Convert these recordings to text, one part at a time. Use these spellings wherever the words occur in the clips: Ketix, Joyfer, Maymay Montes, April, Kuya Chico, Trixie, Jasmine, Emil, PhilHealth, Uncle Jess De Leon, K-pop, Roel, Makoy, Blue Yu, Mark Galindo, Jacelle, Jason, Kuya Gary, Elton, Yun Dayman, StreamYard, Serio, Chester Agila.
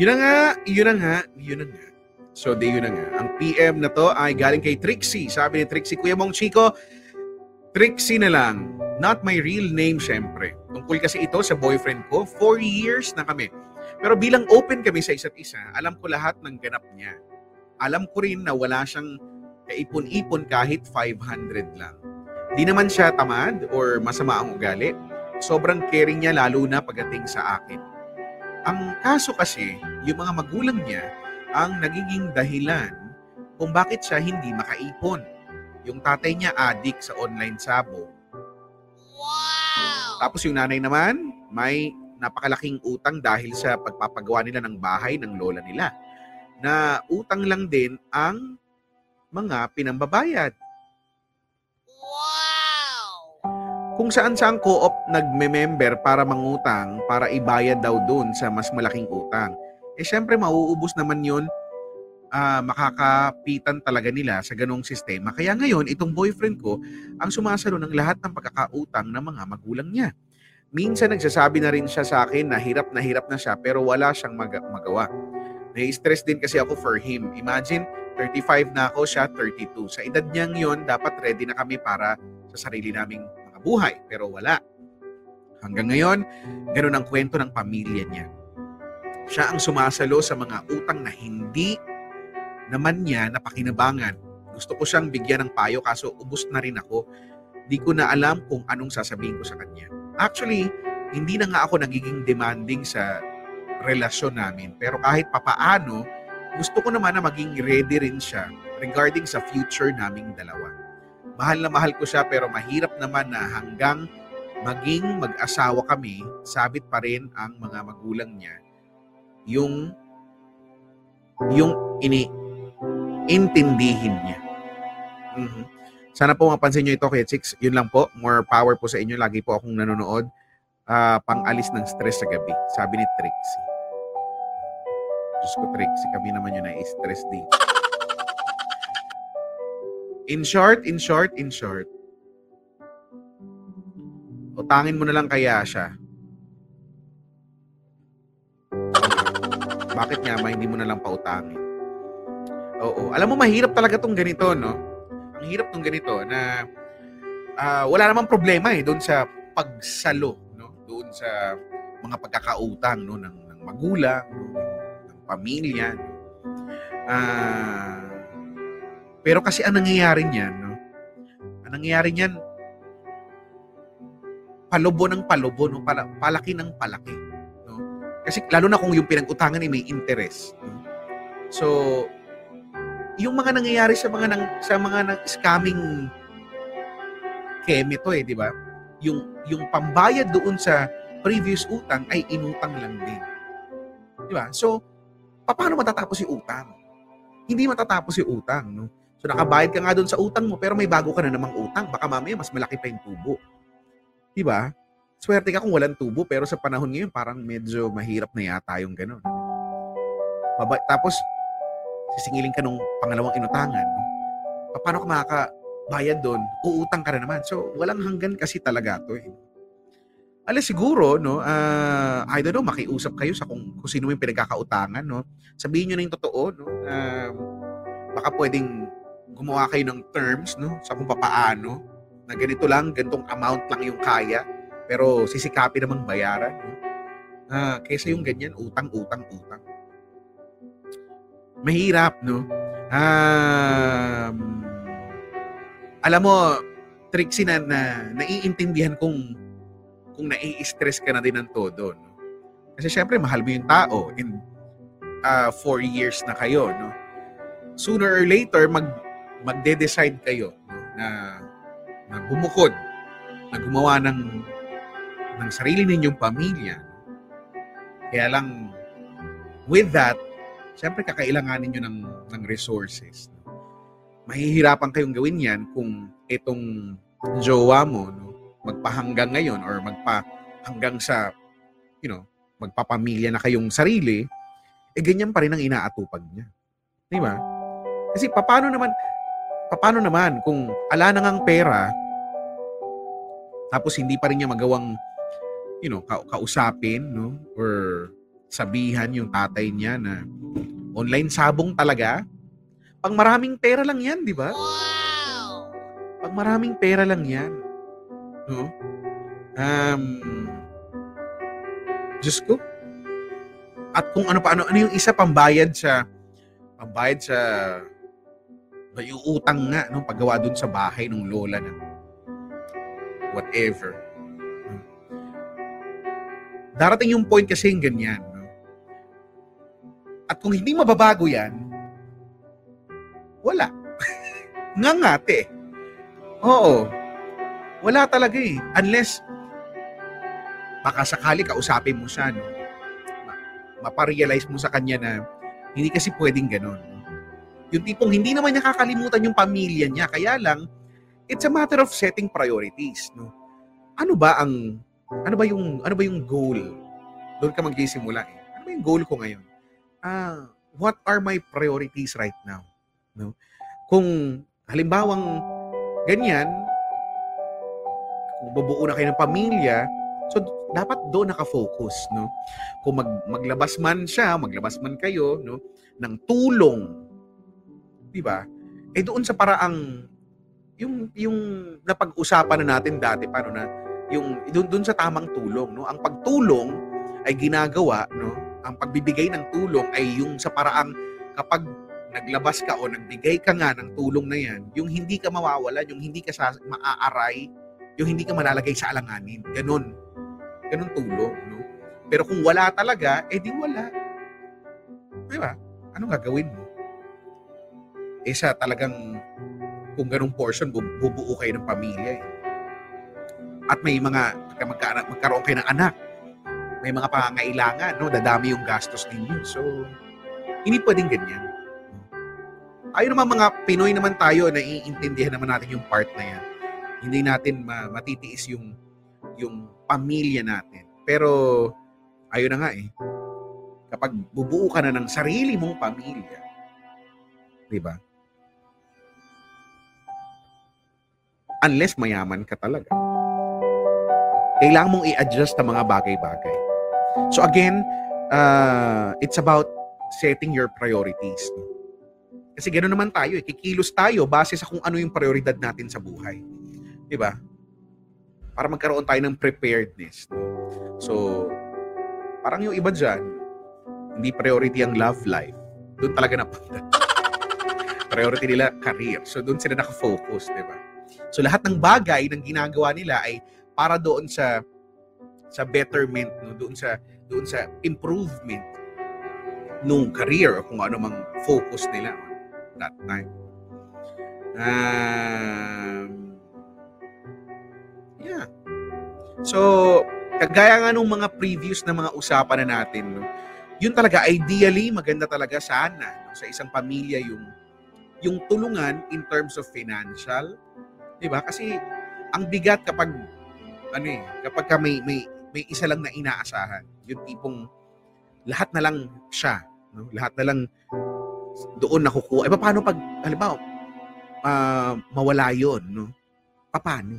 Yun na nga. So, yun na nga. Ang PM na to ay galing kay Trixie. Sabi ni Trixie, Kuya Mong Chico, Trixie na lang. Not my real name, syempre. Tungkol kasi ito sa boyfriend ko. 4 years na kami. Pero bilang open kami sa isa't isa, alam ko lahat ng ganap niya. Alam ko rin na wala siyang kaipon-ipon kahit 500 lang. Di naman siya tamad or masama ang ugali. Sobrang caring niya lalo na pagdating sa akin. Ang kaso kasi, yung mga magulang niya ang nagiging dahilan kung bakit siya hindi makaipon. Yung tatay niya adik sa online sabo. Wow! Tapos yung nanay naman, may napakalaking utang dahil sa pagpapagawa nila ng bahay ng lola nila. Na utang lang din ang mga pinambabayad. Wow! Kung saan-saan co-op nagme-member para mangutang, para ibayad daw dun sa mas malaking utang. Eh syempre mauubos naman yun, makakapitan talaga nila sa ganong sistema. Kaya ngayon, itong boyfriend ko ang sumasalo ng lahat ng pagkakautang ng mga magulang niya. Minsan nagsasabi na rin siya sa akin na hirap na siya pero wala siyang magawa. Nai-stress din kasi ako for him. Imagine, 35 na ako, siya 32. Sa edad niyang yun, dapat ready na kami para sa sarili naming mga buhay. Pero wala. Hanggang ngayon, ganun ang kwento ng pamilya niya. Siya ang sumasalo sa mga utang na hindi naman niya napakinabangan. Gusto ko siyang bigyan ng payo kaso ubos na rin ako. Di ko na alam kung anong sasabihin ko sa kanya. Actually, hindi na nga ako nagiging demanding sa relasyon namin. Pero kahit papaano, gusto ko naman na maging ready rin siya regarding sa future naming dalawa. Mahal na mahal ko siya pero mahirap naman na hanggang maging mag-asawa kami, sabit pa rin ang mga magulang niya. Yung iniintindihin niya. Mm-hmm. Sana po mapansin nyo ito, Ketix. Yun lang po. More power po sa inyo. Lagi po akong nanonood. Pang-alis ng stress sa gabi. Sabi ni Trixie. Diyos ko, Trixie. Kami naman yun na-stress din. In short. Utangin mo na lang kaya siya. Bakit nga ba hindi mo na lang pautangin? Oo. Alam mo, mahirap talaga tong ganito, no? Ang hirap nung ganito na wala namang problema doon sa pagsalo, no? Doon sa mga pagkakautang, no, ng magulang, ng pamilya. Pero kasi ang nangyayari niyan, no? Ang nangyayari niyan, palubo ng palubo, no? Palaki ng palaki, no? Kasi lalo na kung yung pinag-utangan ay may interest, no? So yung mga nangyayari sa mga scamming keme to, di ba? Yung pambayad doon sa previous utang ay inutang lang din. Di ba? So, paano matatapos yung utang? Hindi matatapos yung utang, no? So, nakabayad ka nga doon sa utang mo pero may bago ka na namang utang. Baka mamaya mas malaki pa yung tubo. Di ba? Swerte ka kung walang tubo pero sa panahon ngayon parang medyo mahirap na yata yung ganun. Tapos, sisingiling ka nung pangalawang inutangan, paano ka makakabayad doon? Uutang ka na naman. So, walang hanggan kasi talaga ito, eh. Alas siguro, no, I don't know, makiusap kayo sa kung sino yung pinagkakautangan, no? Sabihin nyo na yung totoo, no? Baka pwedeng gumawa kayo ng terms, no? Sa kung papaano, na ganito lang, ganitong amount lang yung kaya, pero sisikapin namang bayaran, no? Kaysa yung ganyan, utang. Mahirap, no? Alam mo, Trixie, na naiintindihan kung nai-stress ka na din ng todo, no? Kasi syempre, mahal mo yung tao and 4 years na kayo, no? Sooner or later, magde-decide kayo, no? na bumukod, na gumawa ng sarili ninyong pamilya. Kaya lang, with that, siyempre, kakailanganin nyo ng resources. Mahihirapan kayong gawin yan kung itong jowa mo, no, magpahanggang ngayon or magpahanggang sa, you know, magpapamilya na kayong sarili, eh ganyan pa rin ang inaatupag niya. Di ba? Kasi paano naman kung ala na ngang pera tapos hindi pa rin niya magawang, you know, kausapin, no, or sabihan yung tatay niya na online sabong talaga. Pang maraming pera lang yan, di ba? Wow! Pang maraming pera lang yan. No? Diyos ko. At kung ano pa, ano yung isa, pambayad sa yung utang nga, no? Paggawa dun sa bahay ng lola na. Whatever. Darating yung point kasi yung ganyan. No? At kung hindi mababago yan, wala. Ngangate. Oo. Wala talaga eh. Unless, baka sakali kausapin mo siya, no? Maparealize mo sa kanya na hindi kasi pwedeng ganon. Yung tipong hindi naman nakakalimutan yung pamilya niya. Kaya lang, it's a matter of setting priorities, no? Ano ba yung goal? Doon ka magsisimula eh. Ano ba yung goal ko ngayon? What are my priorities right now? No? Kung halimbawang ganyan, kung bubuo na kayo ng pamilya, so dapat doon naka-focus, no? Kung maglabas man kayo, no, ng tulong, di ba? Eh doon sa paraang yung napag-usapan na natin dati, paano na yung doon sa tamang tulong, no? Ang pagtulong ay ginagawa, no? Ang pagbibigay ng tulong ay yung sa paraang kapag naglabas ka o nagbigay ka nga ng tulong na yan, yung hindi ka mawawalan, yung hindi ka maaaray, yung hindi ka malalagay sa alanganin. Ganun tulong, no? Pero kung wala talaga, eh di wala. Di ba? Anong gagawin mo? Isa talagang kung ganung portion, bubuo kayo ng pamilya eh. At may mga magkaroon kayo ng anak, may mga pangangailangan, no? Dadami yung gastos ninyo, so hindi pwedeng ganyan. Tayo naman mga Pinoy naman tayo, naiintindihan naman natin yung part na yan. Hindi natin matitiis yung pamilya natin, pero ayun na nga eh, kapag bubuo ka na ng sarili mong pamilya, di ba? Unless mayaman ka talaga. Kailangan mong i-adjust ang mga bagay-bagay. So again, it's about setting your priorities. Kasi gano'n naman tayo, kikilos tayo base sa kung ano yung prioridad natin sa buhay. Di ba? Para magkaroon tayo ng preparedness. So, parang yung iba dyan, hindi priority ang love life. Doon talaga napunta. Priority nila, career. So, doon sila nakafocus, di ba? So lahat ng bagay ng ginagawa nila ay para doon sa betterment, no? doon sa improvement nung career o kung ano mang focus nila that time. Yeah. So kagaya nga nung mga previous na mga usapan na natin, no? Yun talaga ideally maganda talaga sana, no? Sa isang pamilya yung tulungan in terms of financial. Diba? Kasi ang bigat kapag kapag may isa lang na inaasahan, yung tipong lahat na lang siya, no? Lahat na lang doon nakukuha. Eh paano pag halimbawa mawala 'yon, no? Paano?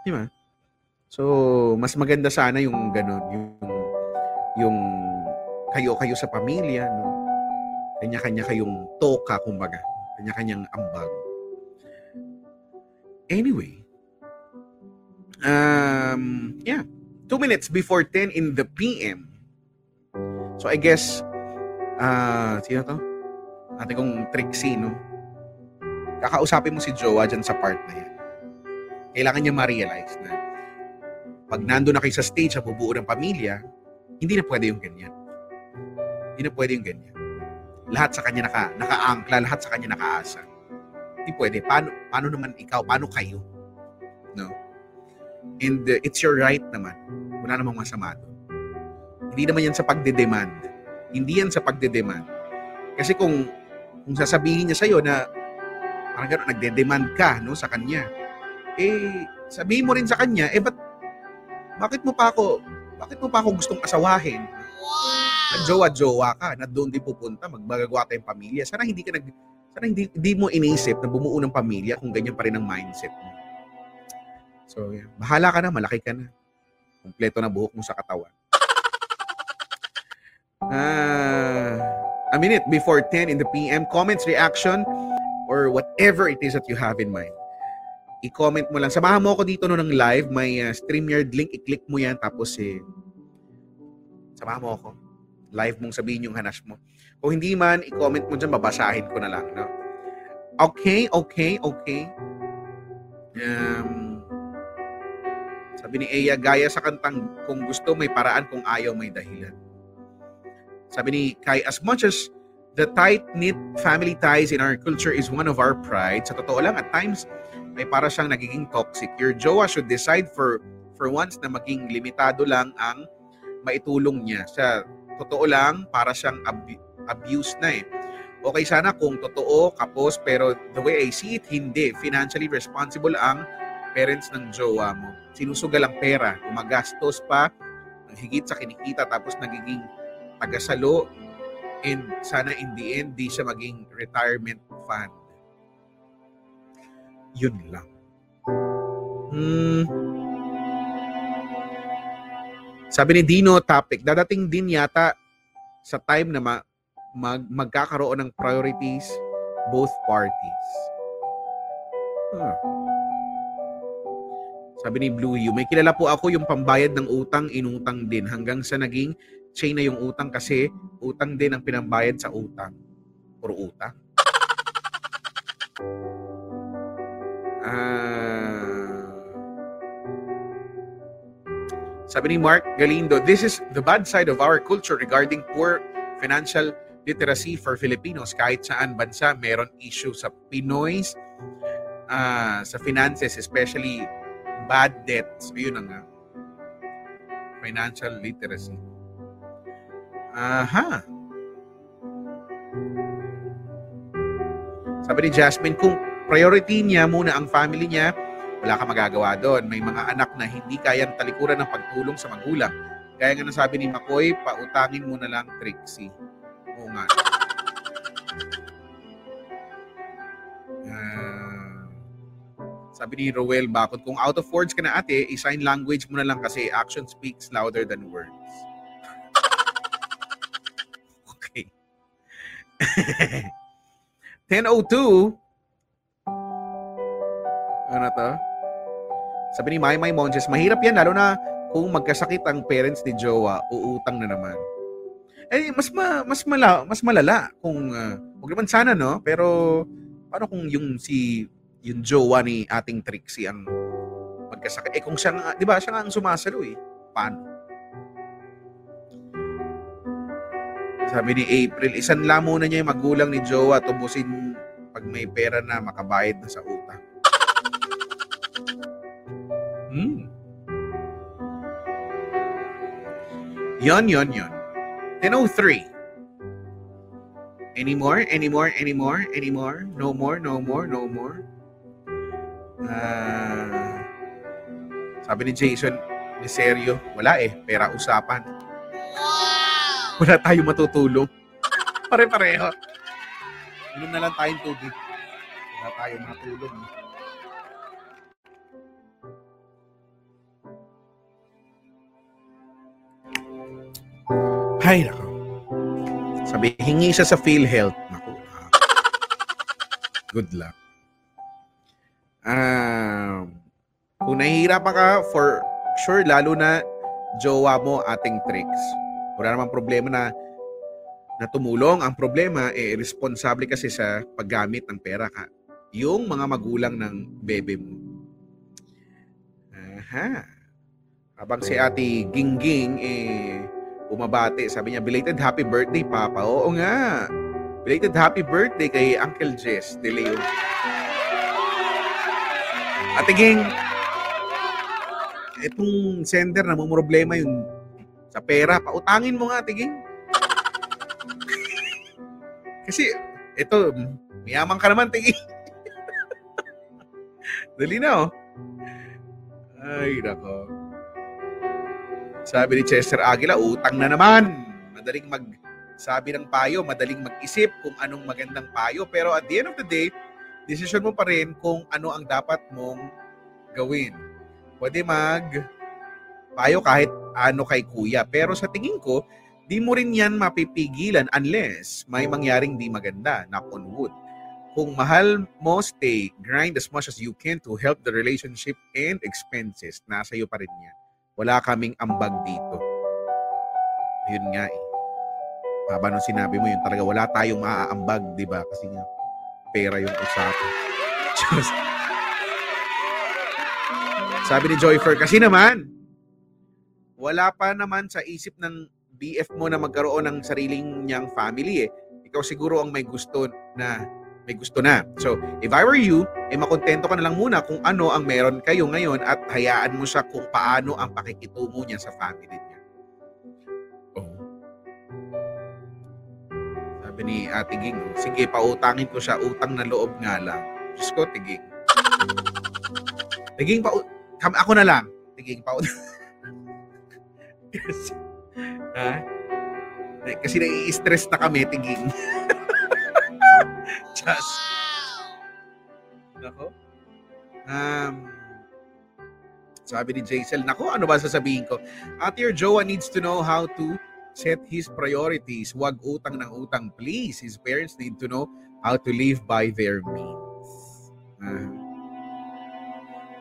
Diba? So, mas maganda sana yung ganun, yung kayo sa pamilya, no? Kanya-kanya kayong toka, kumbaga. Kanya-kanyang ambag. Anyway, yeah, 2 minutes before 10 in the PM. So I guess, sino to? Ate kong Trixie, no? Kakausapin mo si Joa dyan sa part na yan. Kailangan niya ma-realize na pag nando na kayo sa stage sa bubuo ng pamilya, hindi na pwede yung ganyan. Hindi na pwede yung ganyan. Lahat sa kanya naka-angkla, lahat sa kanya nakaasa. Hindi pwede. Paano naman ikaw? Paano kayo? No? And it's your right naman. Wala namang masama doon. Hindi naman yan sa pagdedemand. Hindi yan sa pagdedemand. Kasi kung sasabihin niya sa'yo na parang gano'n, nagdedemand ka, no, sa kanya, eh, sabihin mo rin sa kanya, eh, bakit mo pa ako gustong asawahin? Wow! Jowa-jowa ka, na doon din pupunta, magbagagawa tayong pamilya. Sana hindi mo iniisip na bumuo ng pamilya kung ganyan pa rin ang mindset mo. So, yeah. Bahala ka na, malaki ka na. Kompleto na buhok mo sa katawan. a minute before 10 in the PM, comments, reaction, or whatever it is that you have in mind. I-comment mo lang. Samahan mo ako dito no ng live. May StreamYard link. I-click mo yan. Tapos samahan mo ako. Live mong sabihin yung hanas mo. Kung hindi man, i-comment mo dyan. Babasahin ko na lang. No? Okay. Sabi ni Aya, gaya sa kantang kung gusto may paraan, kung ayaw may dahilan. Sabi ni Kai, as much as the tight-knit family ties in our culture is one of our pride, sa totoo lang, at times, may para siyang nagiging toxic. Your jowa should decide for once na maging limitado lang ang maitulong niya. Sa totoo lang, para siyang abuse na eh. Okay sana kung totoo, kapos, pero the way I see it, hindi. Financially responsible ang parents ng jowa mo. Sinusugal ang pera, gumagastos pa, higit sa kinikita, tapos nagiging tagasalo, and sana in the end, di siya maging retirement fund. Yun lang. Sabi ni Dino, topic, dadating din yata sa time na magkakaroon ng priorities both parties. Sabi ni Blue Yu, may kilala po ako yung pambayad ng utang, inutang din hanggang sa naging chain na yung utang kasi utang din ang pinambayad sa utang. Puro utang. Sabi ni Mark Galindo, this is the bad side of our culture regarding poor financial literacy for Filipinos. Kahit saan bansa, meron issue sa Pinoys, sa finances, especially bad debts. So, yun na nga. Financial literacy. Sabi ni Jasmine, kung priority niya muna ang family niya, wala ka magagawa doon. May mga anak na hindi kayang talikuran ng pagtulong sa magulang. Kaya nga nasabi ni Makoy, pautangin mo na lang, Trixie. Oo nga. Sabi ni Roel, bakit kung out of words ka na ate, i-sign language mo na lang kasi action speaks louder than words. Okay. 10:02. Ano to? Sabi ni Maymay Montes, mahirap yan, lalo na kung magkasakit ang parents ni jowa, uutang na naman. Eh, mas malala kung, huwag naman sana, no? Pero, paano kung yung jowa ni ating Trixie ang magkasakit? Eh, kung siya nga, di ba, siya nga ang sumasalo, eh. Paano? Sabi ni April, isan lamo na niya yung magulang ni jowa, tubusin pag may pera na makabayad na sa utang. Yun. 10:03. Any more? No more. Sabi ni Jason, ni Serio, wala eh, pera usapan. Wala tayo matutulong. Pare-pareho. Inom na lang tayong tubig. Wala tayo matulong. Ay, nako. Sabi, hingi siya sa PhilHealth. Nako. Good luck. Kung nahihirapan ka, for sure, lalo na jowa mo ating tricks. Wala namang problema na tumulong. Ang problema, responsable kasi sa paggamit ng pera ka. Yung mga magulang ng bebe mo. Habang si Ate Gingging, umabate. Sabi niya, belated happy birthday, Papa. Oo nga. Belated happy birthday kay Uncle Jess De Leon. At again, itong sender na problema yung sa pera. Pautangin mo nga, tiging. Kasi, ito, mayaman ka naman, tiging. Dali na, oh. Ay, nako. Sabi ni Chester Agila, utang na naman. Madaling magsabi ng payo, madaling mag-isip kung anong magandang payo. Pero at the end of the day, decision mo pa rin kung ano ang dapat mong gawin. Pwede mag-payo kahit ano kay kuya. Pero sa tingin ko, Di mo rin yan mapipigilan unless may mangyaring di maganda, knock on wood. Kung mahal mo, stay, grind as much as you can to help the relationship and expenses. Nasa iyo pa rin yan. Wala kaming ambag dito. Yun nga eh. Haba nung sinabi mo yun talaga, wala tayong maaambag, di ba? Kasi nga, pera yung usapan. Just... Sabi ni Joyfer, kasi naman, wala pa naman sa isip ng BF mo na magkaroon ng sariling niyang family eh. Ikaw siguro ang may gusto na. So, if I were you, eh makontento ka na lang muna kung ano ang meron kayo ngayon at hayaan mo siya kung paano ang pakikitungo niya sa family niya. Oh. Sabi ni Ate Ging, sige, pautangin ko siya, utang na loob nga lang. Diyos ko, Tiging. Tiging, ako na lang. Tiging, pautangin. Yes. Ha? Kasi nai-stress na kami, Tiging. Just. Nako. Sabi ni Jacelle, nako, ano ba sasabihin ko? Ate, your Joa needs to know how to set his priorities. Huwag utang ng utang, please. His parents need to know how to live by their means.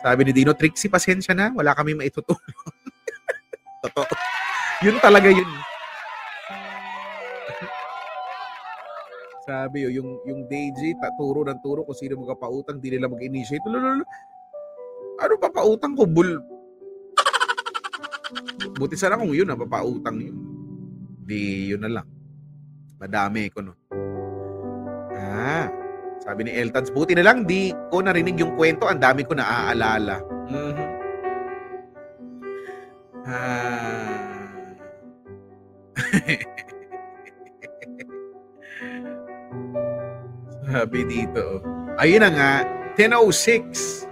Sabi ni Dino, Trixie, pasensya na. Wala kami maitutulong. Totoo. Yun talaga yun. Sabi yung DJ, turo ng turo kung sino magpapautang, di nila mag-initiate. Ano pa pautang ko? Buti sana kung yun, napapautang yun. Di yun na lang. Madami ko nun. Sabi ni Elton, buti na lang, di ko narinig yung kwento, ang dami ko naaalala. Sabi dito, ayun na nga, 10:06.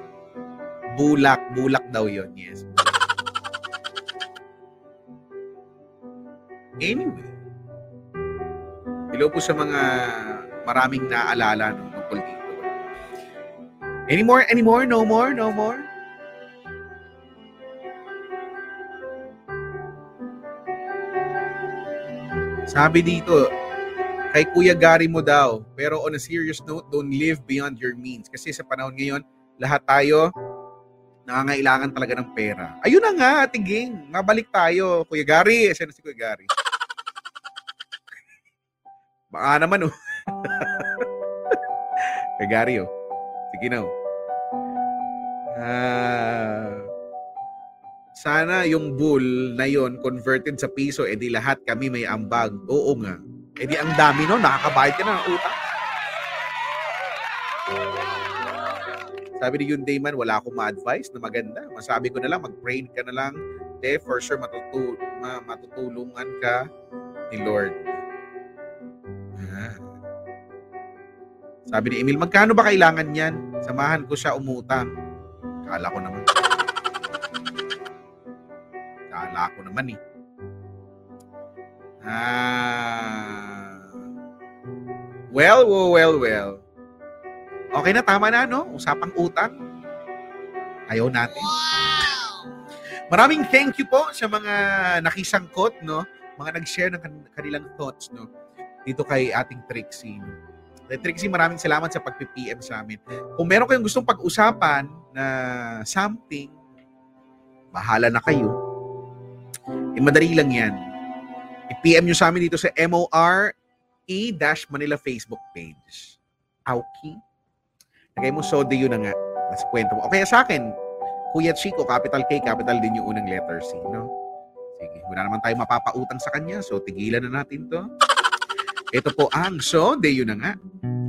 Bulak daw yun, yes. Anyway, hello po sa mga maraming naalala nung tungkol dito. Any more? No more? Sabi dito, kay Kuya Gary mo daw, pero on a serious note, don't live beyond your means. Kasi sa panahon ngayon, lahat tayo nangangailangan talaga ng pera. Ayun na nga, Ate Ging. Mabalik tayo. Kuya Gary, saan na si Kuya Gary? Baka naman, oh. Kuya Gary, oh. Sige na, oh. Sana yung bull na yon converted sa piso, edi lahat kami may ambag. Oo nga. Eh di ang dami no, nakakabayad ka na ng utang. Sabi ni Yun Dayman, wala akong ma-advise na maganda. Masabi ko na lang, mag-pray ka na lang. De, for sure, matutulungan ka ni Lord. Sabi ni Emil, magkano ba kailangan yan? Samahan ko siya umutang. Kala ko naman eh. Well. Okay na, tama na, no? Usapang utang. Ayaw natin. Wow! Maraming thank you po sa mga nakisangkot, no? Mga nag-share ng kanilang thoughts, no? Dito kay ating Trixie. Kay Trixie, maraming salamat sa pag-PM sa amin. Kung meron kayong gustong pag-usapan na something, bahala na kayo. Eh, madali lang yan. I-PM nyo sa amin dito sa MORE-Manila Facebook page. Auki. Nagay mo, so yun na nga. Mas kwento mo. Okay, sa akin, Kuya Chico, capital K, capital din yung unang letter C, no? Sige, wala naman tayo mapapautang sa kanya, so tigilan na natin to. Ito po ang so yun na nga.